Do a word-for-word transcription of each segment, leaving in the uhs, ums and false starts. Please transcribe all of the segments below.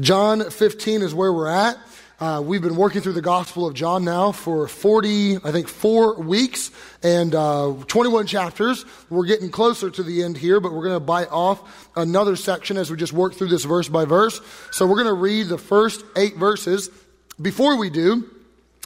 John fifteen is where we're at. Uh, we've been working through the Gospel of John now for forty, I think, four weeks and uh, twenty-one chapters. We're getting closer to the end here, but we're going to bite off another section as we just work through this verse by verse. So we're going to read the first eight verses. Before we do,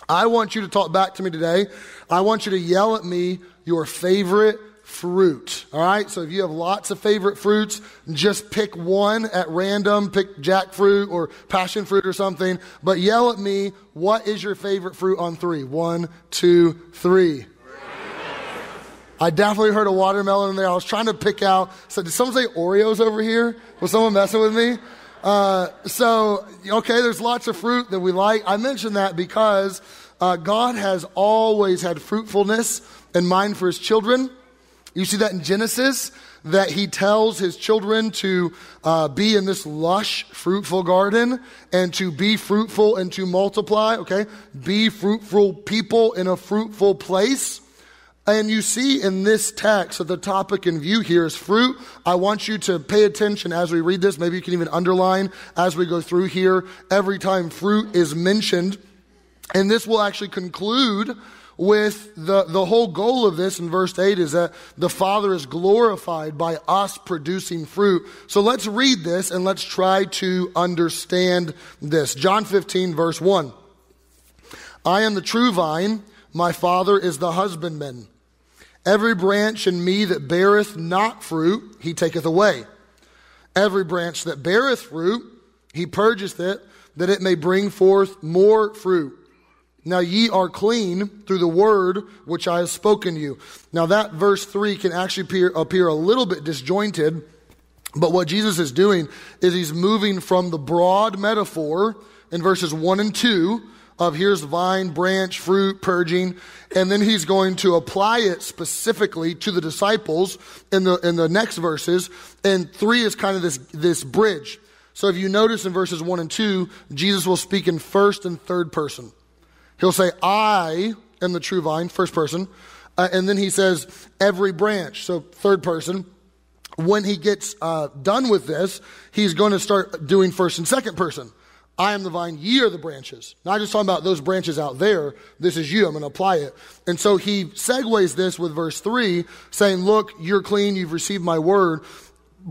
I want you to talk back to me today. I want you to yell at me your favorite fruit. All right. So if you have lots of favorite fruits, just pick one at random, pick jackfruit or passion fruit or something, but yell at me, what is your favorite fruit on three? One, two, three. I definitely heard a watermelon in there. I was trying to pick out. So did someone say Oreos over here? Was someone messing with me? Uh, so, okay, there's lots of fruit that we like. I mentioned that because uh, God has always had fruitfulness in mind for his children. You see that in Genesis, that he tells his children to uh, be in this lush, fruitful garden and to be fruitful and to multiply, okay? Be fruitful people in a fruitful place. And you see in this text that the topic in view here is fruit. I want you to pay attention as we read this. Maybe you can even underline as we go through here. Every time fruit is mentioned, and this will actually conclude with the, the whole goal of this in verse eight is that the Father is glorified by us producing fruit. So let's read this and let's try to understand this. John fifteen, verse one. I am the true vine. My Father is the husbandman. Every branch in me that beareth not fruit, he taketh away. Every branch that beareth fruit, he purgeth it, that it may bring forth more fruit. Now ye are clean through the word which I have spoken you. Now that verse three can actually appear, appear a little bit disjointed, but what Jesus is doing is he's moving from the broad metaphor in verses one and two of here's vine, branch, fruit, purging, and then he's going to apply it specifically to the disciples in the in the next verses, and three is kind of this, this bridge. So if you notice in verses one and two, Jesus will speak in first and third person. He'll say, I am the true vine, first person, uh, and then he says, every branch, so third person. When he gets uh, done with this, he's going to start doing first and second person. I am the vine, ye are the branches. Not just talking about those branches out there. This is you. I'm going to apply it. And so he segues this with verse three, saying, look, you're clean. You've received my word.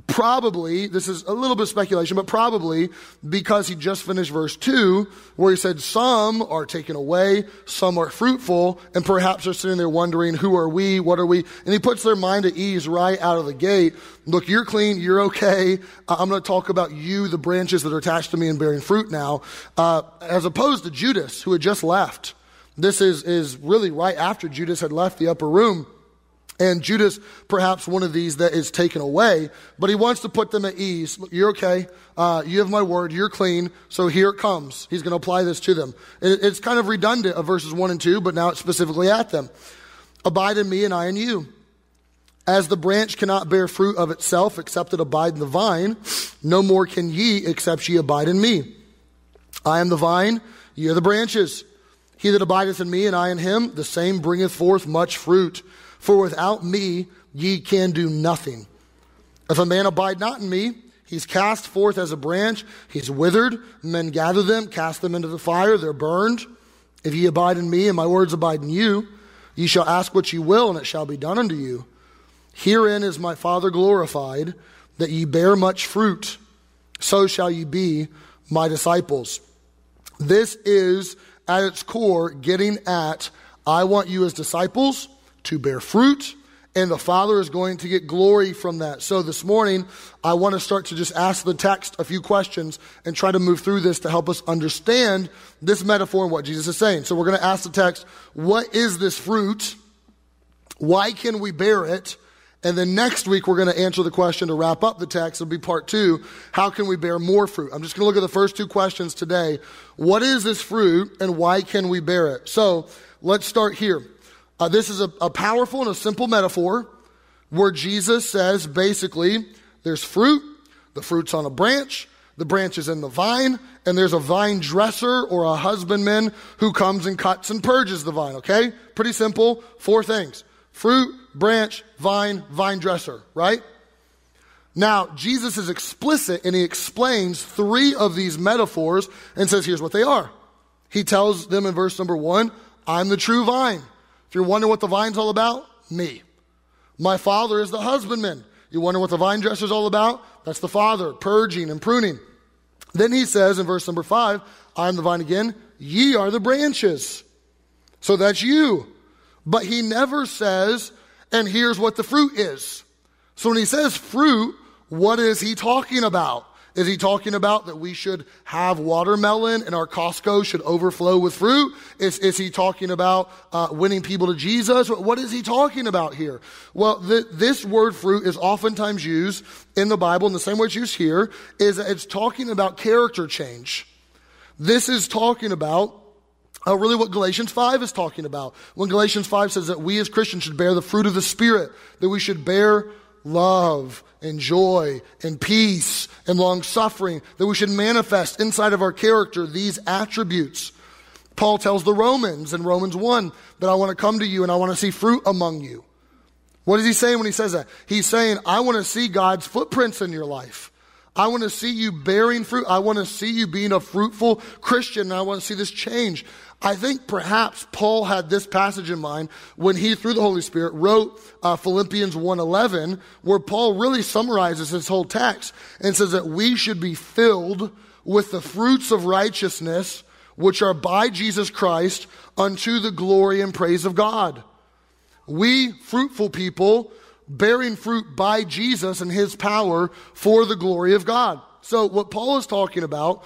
Probably, this is a little bit of speculation, but probably because he just finished verse two, where he said, some are taken away, some are fruitful, and perhaps they're sitting there wondering, who are we? What are we? And he puts their mind at ease right out of the gate. Look, you're clean. You're okay. Uh, I'm going to talk about you, the branches that are attached to me and bearing fruit now, uh, as opposed to Judas, who had just left. This is, is really right after Judas had left the upper room. And Judas, perhaps one of these that is taken away, but he wants to put them at ease. Look, you're okay. Uh, you have my word. You're clean. So here it comes. He's going to apply this to them. It, it's kind of redundant of verses one and two, but now it's specifically at them. Abide in me and I in you. As the branch cannot bear fruit of itself, except it abide in the vine, no more can ye, except ye abide in me. I am the vine, ye are the branches. He that abideth in me and I in him, the same bringeth forth much fruit. For without me, ye can do nothing. If a man abide not in me, he's cast forth as a branch. He's withered. Men gather them, cast them into the fire. They're burned. If ye abide in me and my words abide in you, ye shall ask what ye will, and it shall be done unto you. Herein is my Father glorified, that ye bear much fruit. So shall ye be my disciples. This is, at its core, getting at, I want you as disciples to bear fruit, and the Father is going to get glory from that. So this morning, I want to start to just ask the text a few questions and try to move through this to help us understand this metaphor and what Jesus is saying. So we're going to ask the text, what is this fruit? Why can we bear it? And then next week, we're going to answer the question to wrap up the text. It'll be part two. How can we bear more fruit? I'm just going to look at the first two questions today. What is this fruit and why can we bear it? So let's start here. Uh, this is a, a powerful and a simple metaphor where Jesus says, basically, there's fruit, the fruit's on a branch, the branch is in the vine, and there's a vine dresser or a husbandman who comes and cuts and purges the vine, okay? Pretty simple, four things. Fruit, branch, vine, vine dresser, right? Now, Jesus is explicit and he explains three of these metaphors and says, here's what they are. He tells them in verse number one, I'm the true vine. If you're wondering what the vine's all about, me. My Father is the husbandman. You wonder what the vine dresser's all about? That's the Father, purging and pruning. Then he says in verse number five, I am the vine again, ye are the branches. So that's you. But he never says, and here's what the fruit is. So when he says fruit, what is he talking about? Is he talking about that we should have watermelon and our Costco should overflow with fruit? Is, is he talking about uh, winning people to Jesus? What is he talking about here? Well, th- this word fruit is oftentimes used in the Bible in the same way it's used here, is that it's talking about character change. This is talking about Uh, really what Galatians five is talking about. When Galatians five says that we as Christians should bear the fruit of the Spirit, that we should bear love and joy and peace and long suffering, that we should manifest inside of our character these attributes. Paul tells the Romans in Romans one that I want to come to you and I want to see fruit among you. What is he saying when he says that? He's saying, I want to see God's footprints in your life. I want to see you bearing fruit. I want to see you being a fruitful Christian. And I want to see this change. I think perhaps Paul had this passage in mind when he, through the Holy Spirit, wrote uh, Philippians one eleven, where Paul really summarizes his whole text and says that we should be filled with the fruits of righteousness, which are by Jesus Christ, unto the glory and praise of God. We, fruitful people, bearing fruit by Jesus and his power for the glory of God. So what Paul is talking about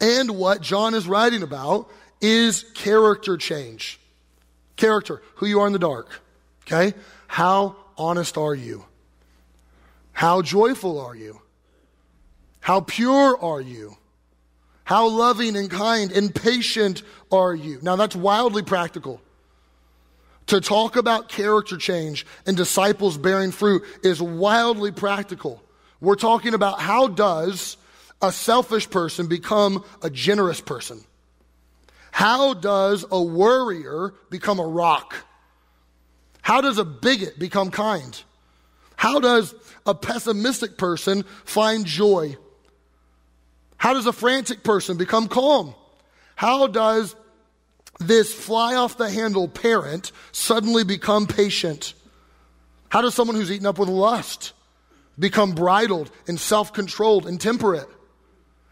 and what John is writing about is character change. Character, who you are in the dark, okay? How honest are you? How joyful are you? How pure are you? How loving and kind and patient are you? Now that's wildly practical. To talk about character change and disciples bearing fruit is wildly practical. We're talking about how does a selfish person become a generous person? How does a worrier become a rock? How does a bigot become kind? How does a pessimistic person find joy? How does a frantic person become calm? How does this fly-off-the-handle parent suddenly become patient? How does someone who's eaten up with lust become bridled and self-controlled and temperate?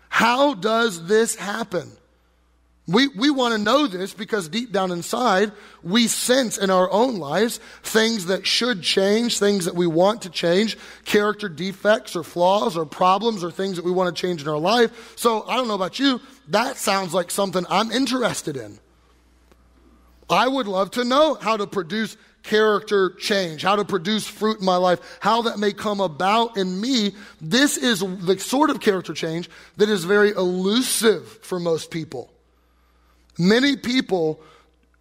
How does this happen? We, we want to know this because deep down inside, we sense in our own lives things that should change, things that we want to change, character defects or flaws or problems or things that we want to change in our life. So I don't know about you, that sounds like something I'm interested in. I would love to know how to produce character change, how to produce fruit in my life, how that may come about in me. This is the sort of character change that is very elusive for most people. Many people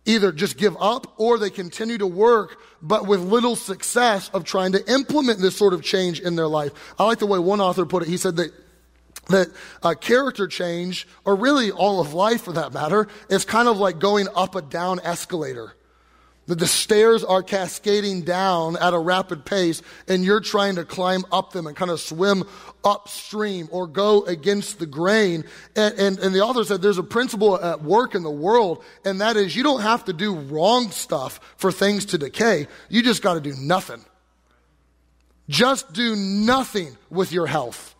either just give up or they continue to work, but with little success of trying to implement this sort of change in their life. I like the way one author put it. He said that that uh, character change, or really all of life for that matter, is kind of like going up a down escalator. That the stairs are cascading down at a rapid pace and you're trying to climb up them and kind of swim upstream or go against the grain. And, and, and the author said there's a principle at work in the world, and that is you don't have to do wrong stuff for things to decay. You just got to do nothing. Just do nothing with your health.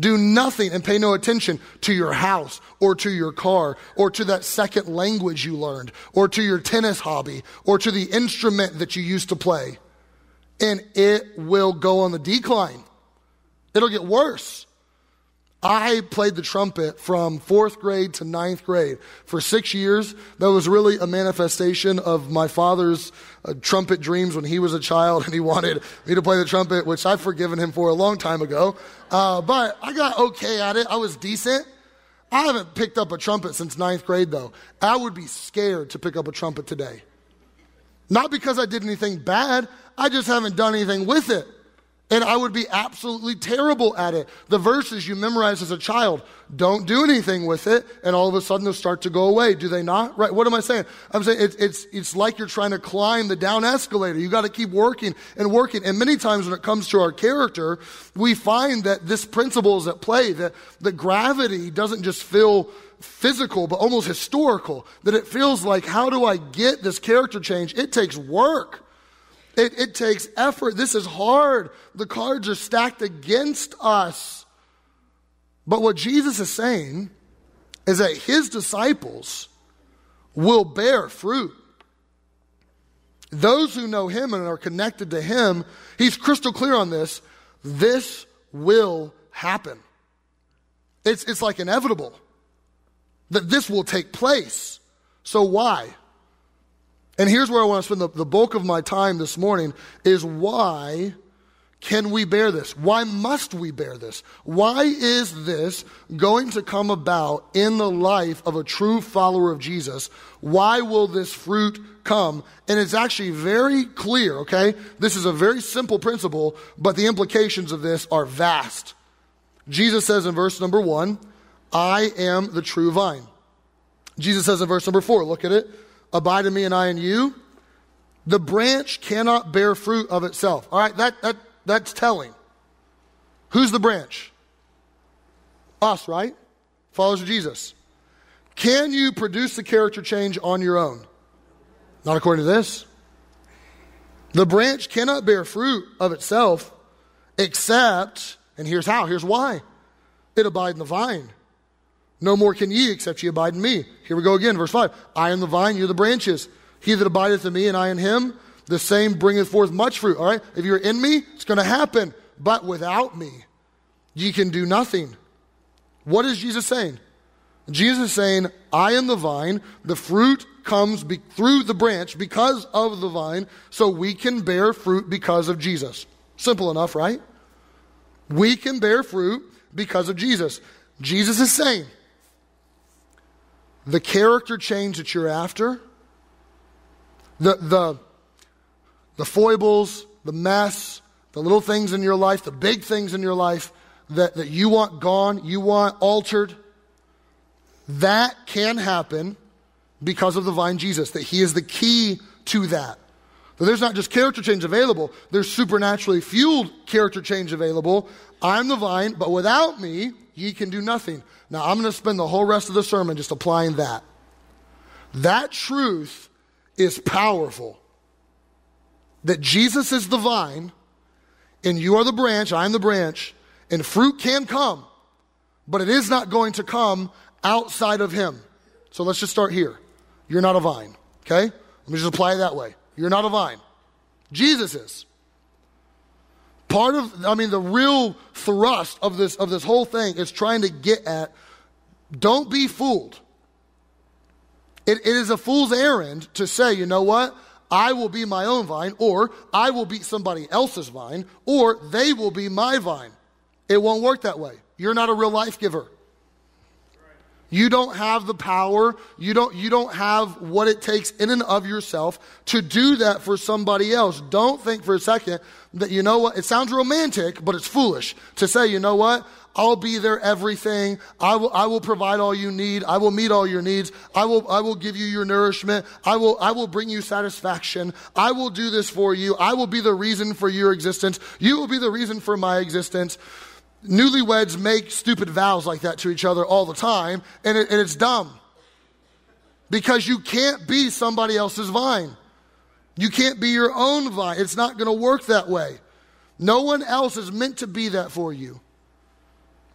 Do nothing and pay no attention to your house or to your car or to that second language you learned or to your tennis hobby or to the instrument that you used to play. And it will go on the decline. It'll get worse. I played the trumpet from fourth grade to ninth grade for six years. That was really a manifestation of my father's uh, trumpet dreams when he was a child and he wanted me to play the trumpet, which I've forgiven him for a long time ago. Uh, but I got okay at it. I was decent. I haven't picked up a trumpet since ninth grade though. I would be scared to pick up a trumpet today. Not because I did anything bad. I just haven't done anything with it. And I would be absolutely terrible at it. The verses you memorize as a child, don't do anything with it, and all of a sudden they'll start to go away. Do they not? Right? What am I saying? I'm saying it's it's it's like you're trying to climb the down escalator. You got to keep working and working. And many times when it comes to our character, we find that this principle is at play, that the gravity doesn't just feel physical, but almost historical, that it feels like, how do I get this character change? It takes work. It, it takes effort. This is hard. The cards are stacked against us. But what Jesus is saying is that his disciples will bear fruit. Those who know him and are connected to him, he's crystal clear on this. This will happen. It's, it's like inevitable that this will take place. So why? And here's where I want to spend the, the bulk of my time this morning is, why can we bear this? Why must we bear this? Why is this going to come about in the life of a true follower of Jesus? Why will this fruit come? And it's actually very clear, okay? This is a very simple principle, but the implications of this are vast. Jesus says in verse number one, I am the true vine. Jesus says in verse number four, look at it. Abide in me and I in you. The branch cannot bear fruit of itself. All right, that, that that's telling. Who's the branch? Us, right? Followers of Jesus. Can you produce the character change on your own? Not according to this. The branch cannot bear fruit of itself except, and here's how, here's why. It abide in the vine. No more can ye, except ye abide in me. Here we go again, verse five. I am the vine, you are the branches. He that abideth in me and I in him, the same bringeth forth much fruit. All right, if you're in me, it's going to happen. But without me, ye can do nothing. What is Jesus saying? Jesus is saying, I am the vine. The fruit comes be- through the branch because of the vine, so we can bear fruit because of Jesus. Simple enough, right? We can bear fruit because of Jesus. Jesus is saying, the character change that you're after, the, the, the foibles, the mess, the little things in your life, the big things in your life that, that you want gone, you want altered, that can happen because of the vine Jesus, that he is the key to that. That there's not just character change available, there's supernaturally fueled character change available. I'm the vine, but without me, ye can do nothing. Now, I'm going to spend the whole rest of the sermon just applying that. That truth is powerful. That Jesus is the vine, and you are the branch, I am the branch, and fruit can come, but it is not going to come outside of him. So let's just start here. You're not a vine, okay? Let me just apply it that way. You're not a vine. Jesus is. Part of, I mean, the real thrust of this of this whole thing is trying to get at, don't be fooled. It, it is a fool's errand to say, you know what? I will be my own vine, or I will be somebody else's vine, or they will be my vine. It won't work that way. You're not a real life giver. You don't have the power. You don't, you don't have what it takes in and of yourself to do that for somebody else. Don't think for a second that, you know what, it sounds romantic, but it's foolish to say, you know what, I'll be their everything. I will, I will provide all you need. I will meet all your needs. I will, I will give you your nourishment. I will, I will bring you satisfaction. I will do this for you. I will be the reason for your existence. You will be the reason for my existence. Newlyweds make stupid vows like that to each other all the time, and, it, and it's dumb. Because you can't be somebody else's vine. You can't be your own vine. It's not going to work that way. No one else is meant to be that for you.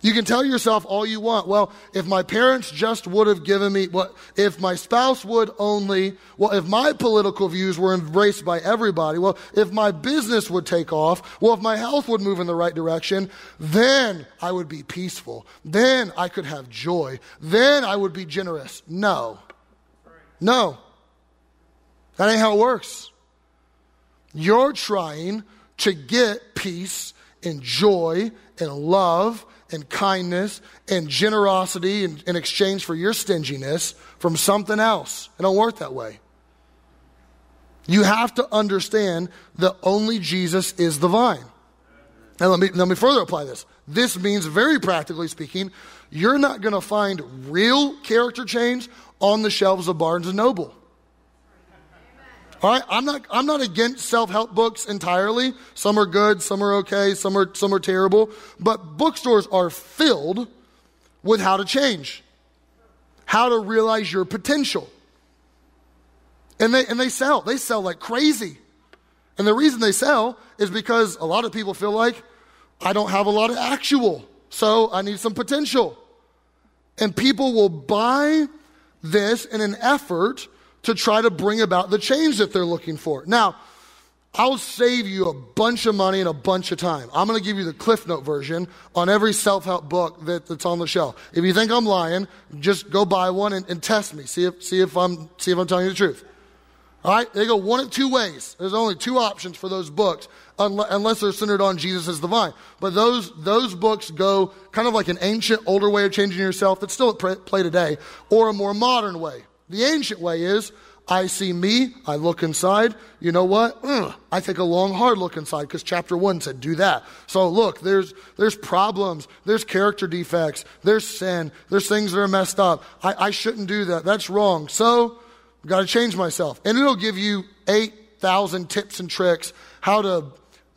You can tell yourself all you want. Well, if my parents just would have given me, well, if my spouse would only, well, if my political views were embraced by everybody, well, if my business would take off, well, if my health would move in the right direction, then I would be peaceful. Then I could have joy. Then I would be generous. No. No. That ain't how it works. You're trying to get peace and joy and love and kindness and generosity in, in exchange for your stinginess from something else. It don't work that way. You have to understand that only Jesus is the vine. And let me, let me further apply this. This means, very practically speaking, you're not going to find real character change on the shelves of Barnes and Noble. All right, I'm not I'm not against self-help books entirely. Some are good, some are okay, some are some are terrible. But bookstores are filled with how to change, how to realize your potential. And they and they sell. They sell like crazy. And the reason they sell is because a lot of people feel like, I don't have a lot of actual, so I need some potential. And people will buy this in an effort to try to bring about the change that they're looking for. Now, I'll save you a bunch of money and a bunch of time. I'm going to give you the Cliff Note version on every self-help book that, that's on the shelf. If you think I'm lying, just go buy one and, and test me. See if see if I'm see if I'm telling you the truth. All right, they go one of two ways. There's only two options for those books, unless they're centered on Jesus as the vine. But those those books go kind of like an ancient, older way of changing yourself that's still at play today, or a more modern way. The ancient way is, I see me, I look inside. You know what? Ugh, I take a long, hard look inside because chapter one said do that. So look, there's there's problems, there's character defects, there's sin, there's things that are messed up. I, I shouldn't do that. That's wrong. So I've got to change myself. And it'll give you eight thousand tips and tricks how to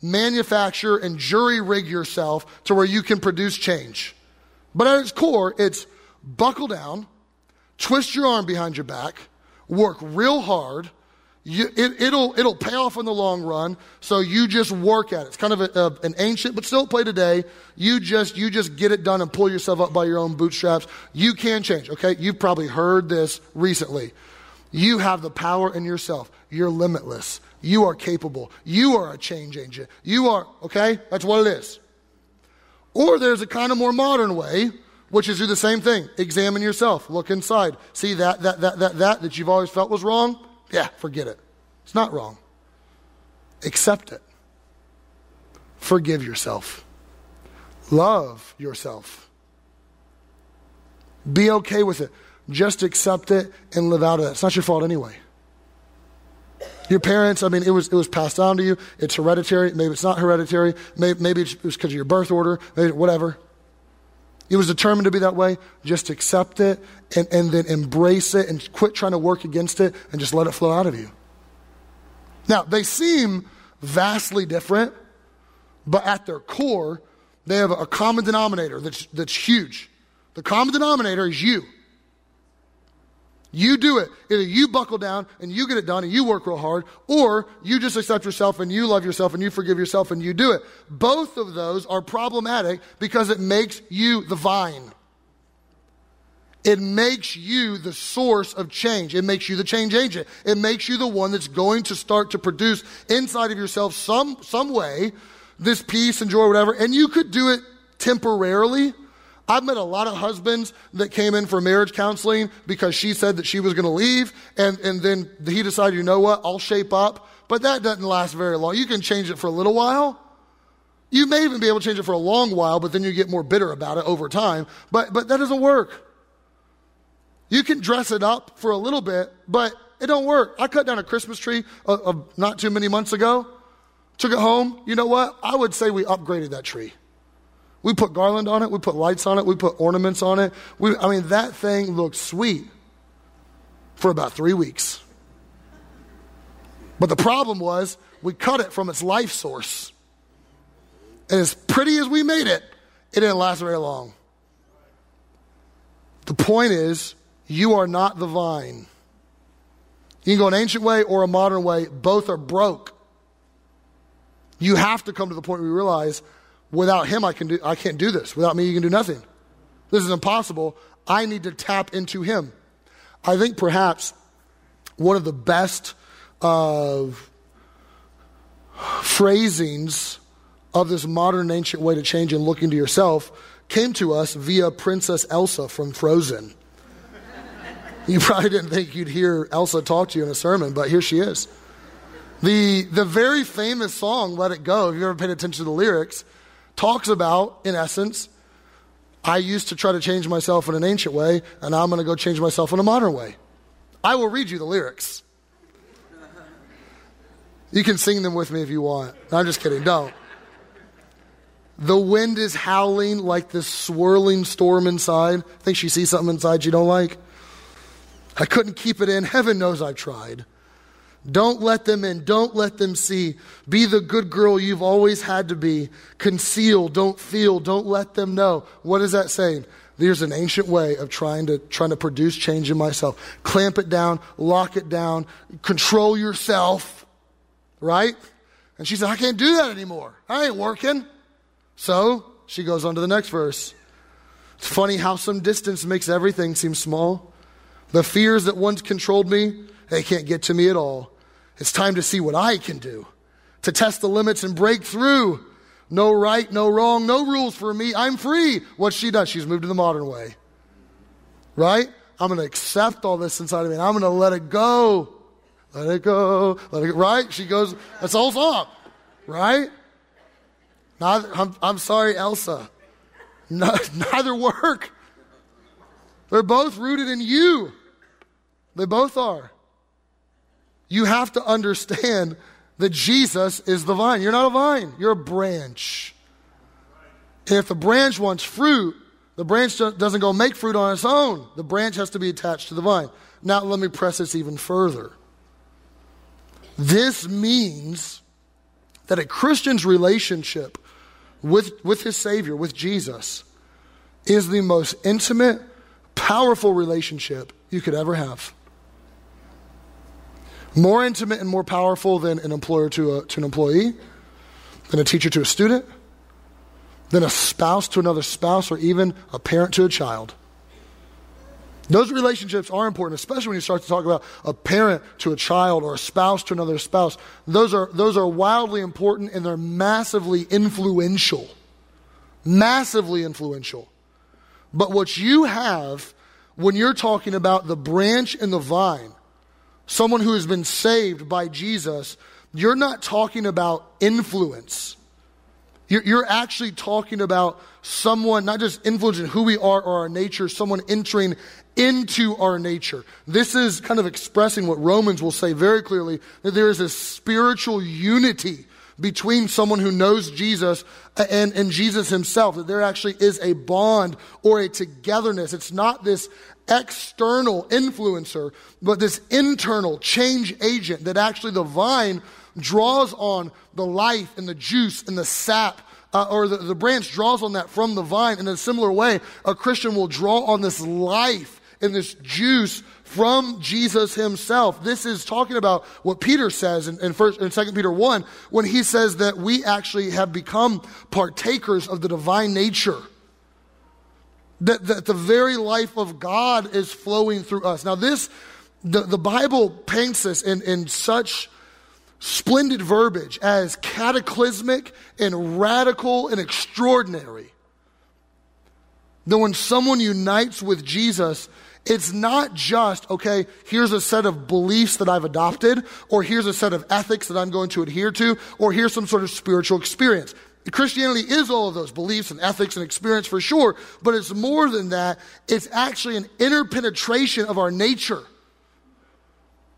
manufacture and jury rig yourself to where you can produce change. But at its core, it's buckle down, twist your arm behind your back, work real hard. You, it, it'll, it'll pay off in the long run, so you just work at it. It's kind of a, a, an ancient, but still play today. You just, you just get it done and pull yourself up by your own bootstraps. You can change, okay? You've probably heard this recently. You have the power in yourself. You're limitless. You are capable. You are a change agent. You are, okay? That's what it is. Or there's a kind of more modern way, which is do the same thing. Examine yourself. Look inside. See that, that, that, that, that, that you've always felt was wrong? Yeah, forget it. It's not wrong. Accept it. Forgive yourself. Love yourself. Be okay with it. Just accept it and live out of it. It's not your fault anyway. Your parents, I mean, it was it was passed down to you. It's hereditary. Maybe it's not hereditary. Maybe, maybe it was because of your birth order. Maybe whatever. It was determined to be that way. Just accept it and, and then embrace it and quit trying to work against it and just let it flow out of you. Now, they seem vastly different, but at their core, they have a common denominator that's that's huge. The common denominator is you. You do it. Either you buckle down and you get it done and you work real hard, or you just accept yourself and you love yourself and you forgive yourself and you do it. Both of those are problematic because it makes you the vine. It makes you the source of change. It makes you the change agent. It makes you the one that's going to start to produce inside of yourself some, some way, this peace and joy, whatever. And you could do it temporarily. I've met a lot of husbands that came in for marriage counseling because she said that she was going to leave, and, and then he decided, you know what, I'll shape up. But that doesn't last very long. You can change it for a little while. You may even be able to change it for a long while, but then you get more bitter about it over time. But but that doesn't work. You can dress it up for a little bit, but it don't work. I cut down a Christmas tree a, a, not too many months ago, took it home. You know what? I would say we upgraded that tree. We put garland on it. We put lights on it. We put ornaments on it. We, I mean, that thing looked sweet for about three weeks. But the problem was we cut it from its life source. And as pretty as we made it, it didn't last very long. The point is, you are not the vine. You can go an ancient way or a modern way. Both are broke. You have to come to the point where you realize, without him, I can do. I can't do this. Without me, you can do nothing. This is impossible. I need to tap into him. I think perhaps one of the best uh, phrasings of this modern ancient way to change and looking to yourself came to us via Princess Elsa from Frozen. You probably didn't think you'd hear Elsa talk to you in a sermon, but here she is. The, the very famous song, Let It Go, if you've ever paid attention to the lyrics, talks about, in essence, I used to try to change myself in an ancient way, and now I'm going to go change myself in a modern way. I will read you the lyrics. You can sing them with me if you want. No, I'm just kidding. Don't. The wind is howling like this swirling storm inside. I think she sees something inside you don't like. I couldn't keep it in. Heaven knows I tried. Don't let them in. Don't let them see. Be the good girl you've always had to be. Conceal. Don't feel. Don't let them know. What is that saying? There's an ancient way of trying to trying to produce change in myself. Clamp it down. Lock it down. Control yourself. Right? And she said, I can't do that anymore. I ain't working. So she goes on to the next verse. It's funny how some distance makes everything seem small. The fears that once controlled me, they can't get to me at all. It's time to see what I can do, to test the limits and break through. No right, no wrong, no rules for me. I'm free. What she does, she's moved to the modern way. Right? I'm going to accept all this inside of me, and I'm going to let it go. Let it go. Let it go. Right? She goes, that's all song. Right? Neither, I'm, I'm sorry, Elsa. No, neither work. They're both rooted in you. They both are. You have to understand that Jesus is the vine. You're not a vine. You're a branch. And if the branch wants fruit, the branch doesn't go make fruit on its own. The branch has to be attached to the vine. Now let me press this even further. This means that a Christian's relationship with, with his Savior, with Jesus, is the most intimate, powerful relationship you could ever have. More intimate and more powerful than an employer to, a, to an employee, than a teacher to a student, than a spouse to another spouse, or even a parent to a child. Those relationships are important, especially when you start to talk about a parent to a child or a spouse to another spouse. Those are, those are wildly important, and they're massively influential. Massively influential. But what you have when you're talking about the branch and the vine, someone who has been saved by Jesus, you're not talking about influence. You're, you're actually talking about someone, not just influencing who we are or our nature, someone entering into our nature. This is kind of expressing what Romans will say very clearly, that there is a spiritual unity between someone who knows Jesus and, and Jesus himself, that there actually is a bond or a togetherness. It's not this external influencer, but this internal change agent that actually the vine draws on the life and the juice and the sap, uh, or the, the branch draws on that from the vine. In a similar way, a Christian will draw on this life and this juice from Jesus himself. This is talking about what Peter says in, in, first, in Second Peter one, when he says that we actually have become partakers of the divine nature. That, that the very life of God is flowing through us. Now this, the, the Bible paints this in, in such splendid verbiage as cataclysmic and radical and extraordinary. That when someone unites with Jesus, it's not just, okay, here's a set of beliefs that I've adopted, or here's a set of ethics that I'm going to adhere to, or here's some sort of spiritual experience. Christianity is all of those beliefs and ethics and experience for sure, but it's more than that. It's actually an interpenetration of our nature.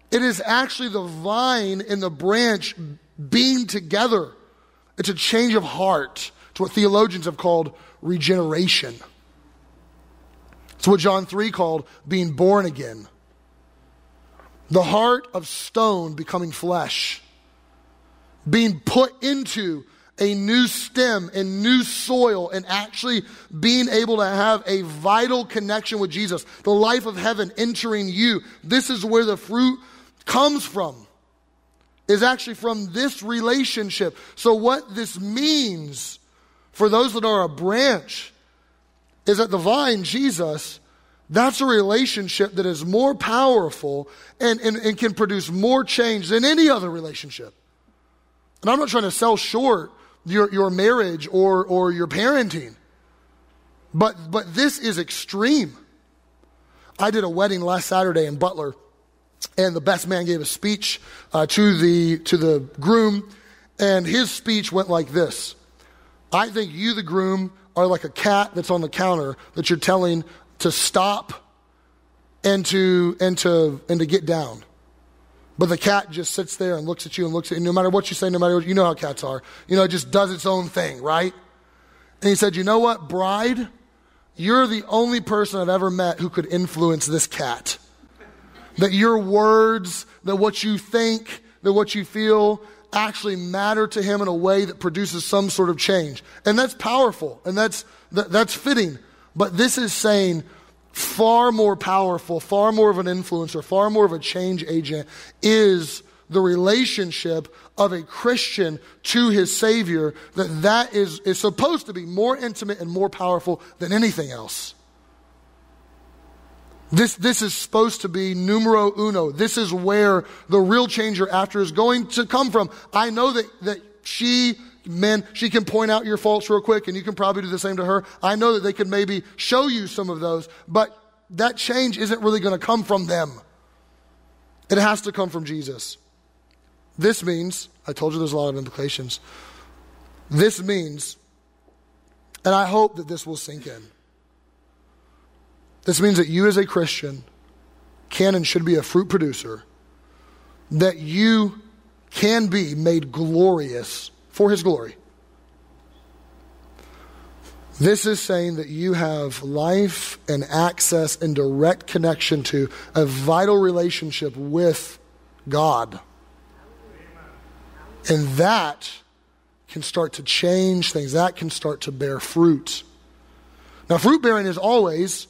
It is actually the vine and the branch being together. It's a change of heart. It's what theologians have called regeneration. It's what John three called being born again. The heart of stone becoming flesh. Being put into a new stem and new soil, and actually being able to have a vital connection with Jesus, the life of heaven entering you. This is where the fruit comes from, is actually from this relationship. So what this means for those that are a branch is that the vine, Jesus, that's a relationship that is more powerful and, and, and can produce more change than any other relationship. And I'm not trying to sell short Your your marriage or or your parenting, but but this is extreme. I did a wedding last Saturday in Butler, and the best man gave a speech uh, to the to the groom, and his speech went like this: I think you, the groom, are like a cat that's on the counter that you're telling to stop and to and to and to get down. But the cat just sits there and looks at you and looks at you. No matter what you say, no matter what, you know how cats are. You know, it just does its own thing, right? And he said, you know what, bride? You're the only person I've ever met who could influence this cat. That your words, that what you think, that what you feel actually matter to him in a way that produces some sort of change. And that's powerful, and that's that's fitting. But this is saying far more powerful, far more of an influencer, far more of a change agent is the relationship of a Christian to his Savior, that that is, is supposed to be more intimate and more powerful than anything else. This, this is supposed to be numero uno. This is where the real change you're after is going to come from. I know that, that she, men, she can point out your faults real quick, and you can probably do the same to her. I know that they could maybe show you some of those, but that change isn't really going to come from them. It has to come from Jesus. This means, I told you there's a lot of implications. This means, and I hope that this will sink in, this means that you as a Christian can and should be a fruit producer, that you can be made glorious for his glory. This is saying that you have life and access and direct connection to a vital relationship with God. And that can start to change things. That can start to bear fruit. Now, fruit bearing is always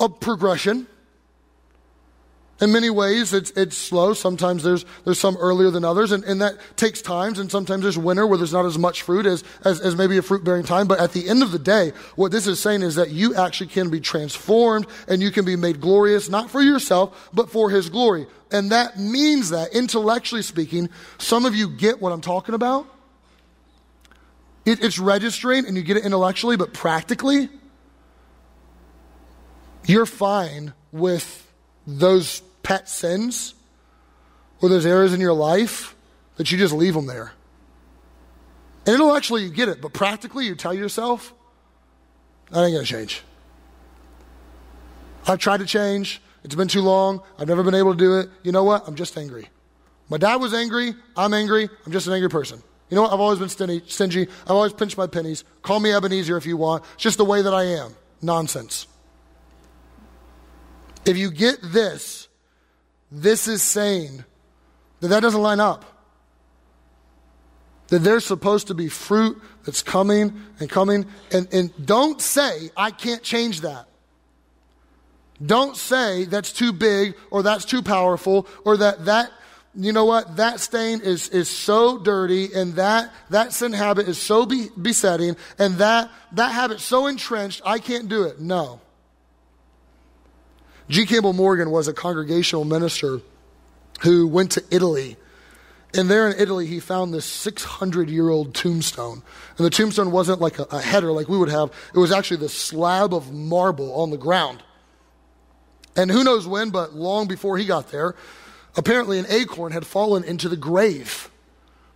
a progression. In many ways, it's it's slow. Sometimes there's there's some earlier than others, and, and that takes times, and sometimes there's winter where there's not as much fruit as, as, as maybe a fruit-bearing time. But at the end of the day, what this is saying is that you actually can be transformed and you can be made glorious, not for yourself, but for his glory. And that means that, intellectually speaking, some of you get what I'm talking about. It, it's registering, and you get it intellectually, but practically, you're fine with those pet sins or those areas in your life that you just leave them there. And intellectually you get it, but practically you tell yourself, that ain't gonna change. I've tried to change, it's been too long, I've never been able to do it. You know what, I'm just angry. My dad was angry, I'm angry, I'm just an angry person. You know what, I've always been stingy, I've always pinched my pennies, call me Ebenezer if you want, it's just the way that I am. Nonsense. If you get this, this is saying that that doesn't line up. That there's supposed to be fruit that's coming and coming. And, and don't say, I can't change that. Don't say that's too big or that's too powerful or that that, you know what, that stain is, is so dirty, and that, that sin habit is so be, besetting, and that, that habit's so entrenched, I can't do it. No. G. Campbell Morgan was a congregational minister who went to Italy. And there in Italy, he found this six hundred year old tombstone. And the tombstone wasn't like a, a header like we would have. It was actually this slab of marble on the ground. And who knows when, but long before he got there, apparently an acorn had fallen into the grave.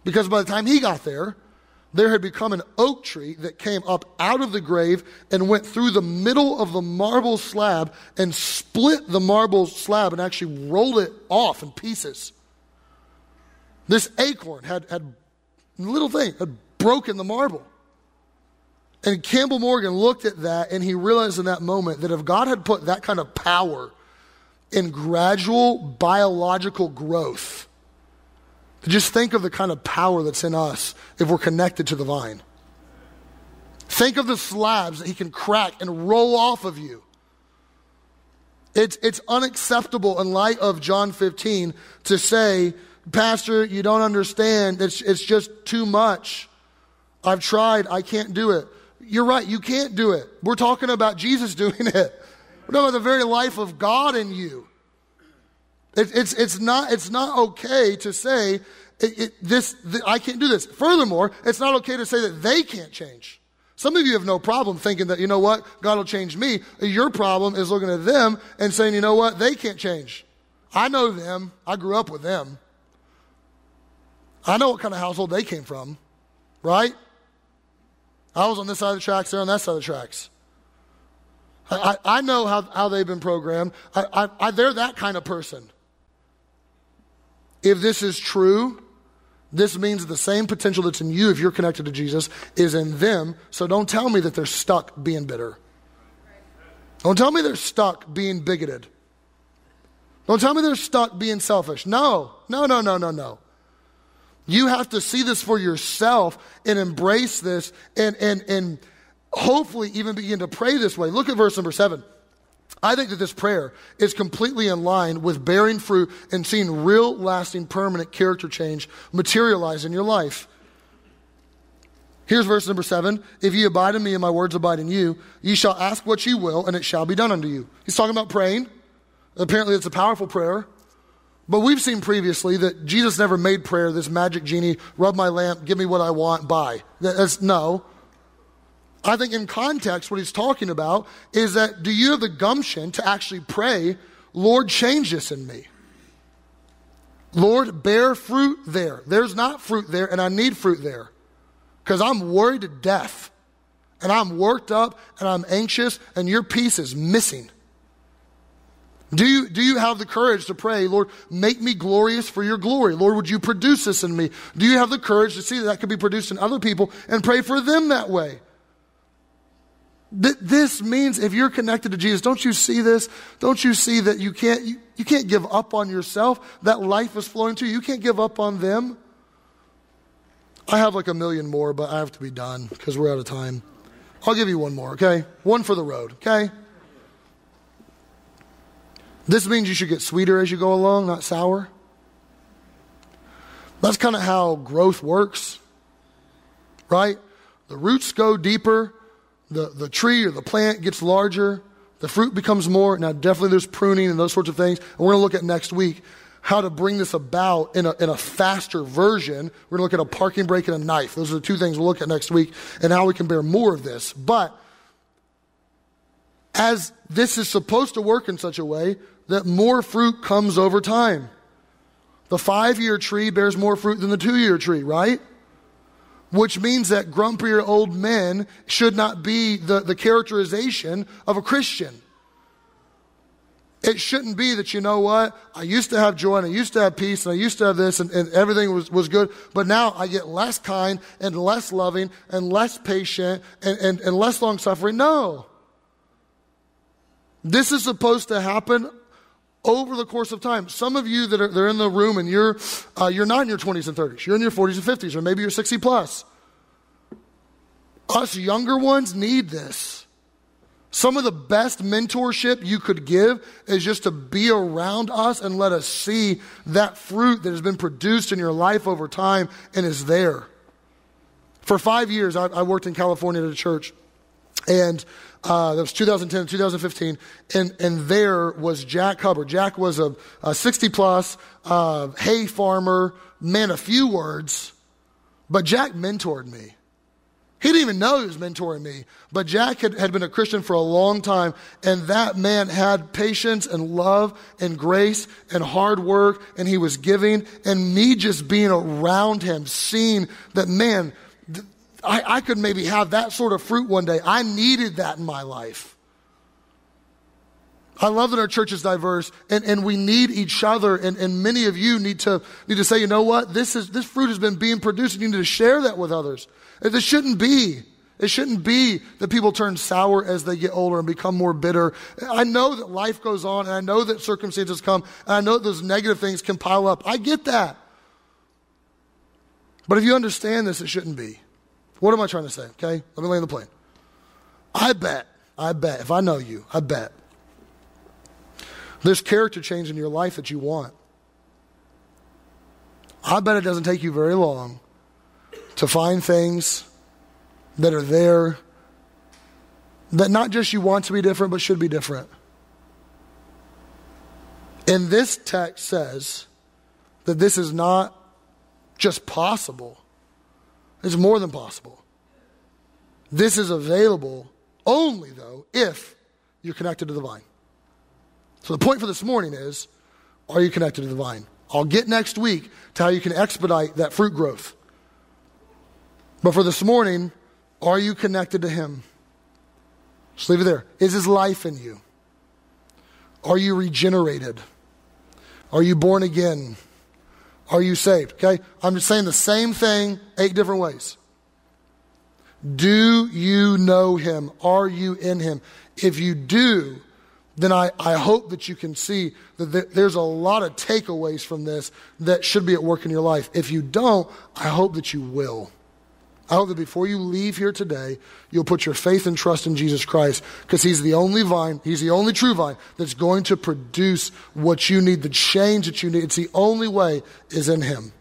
Because by the time he got there, there had become an oak tree that came up out of the grave and went through the middle of the marble slab and split the marble slab and actually rolled it off in pieces. This acorn had, had little thing, had broken the marble. And Campbell Morgan looked at that, and he realized in that moment that if God had put that kind of power in gradual biological growth, just think of the kind of power that's in us if we're connected to the vine. Think of the slabs that he can crack and roll off of you. It's, it's unacceptable in light of John fifteen to say, Pastor, you don't understand. It's, it's just too much. I've tried. I can't do it. You're right. You can't do it. We're talking about Jesus doing it. We're talking about the very life of God in you. It, it's it's not it's not okay to say it, it, this th- I can't do this. Furthermore, it's not okay to say that they can't change. Some of you have no problem thinking that, you know what, God will change me. Your problem is looking at them and saying, you know what, they can't change. I know them. I grew up with them. I know what kind of household they came from, right? I was on this side of the tracks. They're on that side of the tracks. I, I, I know how, how they've been programmed. I, I, I, they're that kind of person. If this is true, This means the same potential that's in you if you're connected to Jesus is in them. So don't tell me that they're stuck being bitter. Don't tell me they're stuck being bigoted. Don't tell me they're stuck being selfish. No, no, no, no, no, no. You have to see this for yourself and embrace this and, and, and hopefully even begin to pray this way. Look at verse number seven. I think that this prayer is completely in line with bearing fruit and seeing real, lasting, permanent character change materialize in your life. Here's verse number seven. If ye abide in me and my words abide in you, ye shall ask what ye will and it shall be done unto you. He's talking about praying. Apparently it's a powerful prayer. But we've seen previously that Jesus never made prayer this magic genie, rub my lamp, give me what I want, buy. That's no. I think in context, what he's talking about is that do you have the gumption to actually pray, Lord, change this in me? Lord, bear fruit there. There's not fruit there, and I need fruit there because I'm worried to death, and I'm worked up, and I'm anxious, and your peace is missing. Do you, do you have the courage to pray, Lord, make me glorious for your glory? Lord, would you produce this in me? Do you have the courage to see that that could be produced in other people and pray for them that way? Th- this means if you're connected to Jesus, don't you see this? Don't you see that you can't, you, you can't give up on yourself? That life is flowing to you. You can't give up on them. I have like a million more, but I have to be done because we're out of time. I'll give you one more, okay? One for the road, okay? This means you should get sweeter as you go along, not sour. That's kind of how growth works, right? The roots go deeper. The, the tree or the plant gets larger, the fruit becomes more. Now definitely there's pruning and those sorts of things. And we're gonna look at next week how to bring this about in a, in a faster version. We're gonna look at a parking brake and a knife. Those are the two things we'll look at next week and how we can bear more of this. But as this is supposed to work in such a way that more fruit comes over time. The five-year tree bears more fruit than the two-year tree, right? Which means that grumpier old men should not be the, the characterization of a Christian. It shouldn't be that, you know what, I used to have joy and I used to have peace and I used to have this and, and everything was, was good, but now I get less kind and less loving and less patient and, and, and less long-suffering. No. This is supposed to happen over the course of time. Some of you that are they're in the room and you're uh, you're not in your twenties and thirties. You're in your forties and fifties, or maybe you're sixty plus. Us younger ones need this. Some of the best mentorship you could give is just to be around us and let us see that fruit that has been produced in your life over time and is there. For five years, I, I worked in California at a church, and Uh, that was two thousand ten, two thousand fifteen, and, and there was Jack Hubbard. Jack was a sixty-plus uh, hay farmer, man of few words, but Jack mentored me. He didn't even know he was mentoring me, but Jack had, had been a Christian for a long time, and that man had patience and love and grace and hard work, and he was giving, and me just being around him, seeing that, man, th- I, I could maybe have that sort of fruit one day. I needed that in my life. I love that our church is diverse and, and we need each other, and, and many of you need to need to say, you know what, this is this fruit has been being produced and you need to share that with others. It shouldn't be. It shouldn't be that people turn sour as they get older and become more bitter. I know that life goes on and I know that circumstances come and I know that those negative things can pile up. I get that. But if you understand this, it shouldn't be. What am I trying to say, okay? Let me land the plane. I bet, I bet, if I know you, I bet there's character change in your life that you want. I bet it doesn't take you very long to find things that are there that not just you want to be different, but should be different. And this text says that this is not just possible. It's more than possible. This is available only, though, if you're connected to the vine. So the point for this morning is, are you connected to the vine? I'll get next week to how you can expedite that fruit growth. But for this morning, are you connected to him? Just leave it there. Is his life in you? Are you regenerated? Are you born again? Are you saved? Okay? I'm just saying the same thing eight different ways. Do you know him? Are you in him? If you do, then I, I hope that you can see that th- there's a lot of takeaways from this that should be at work in your life. If you don't, I hope that you will. I hope that before you leave here today, you'll put your faith and trust in Jesus Christ, because he's the only vine, he's the only true vine that's going to produce what you need, the change that you need. It's the only way is in him.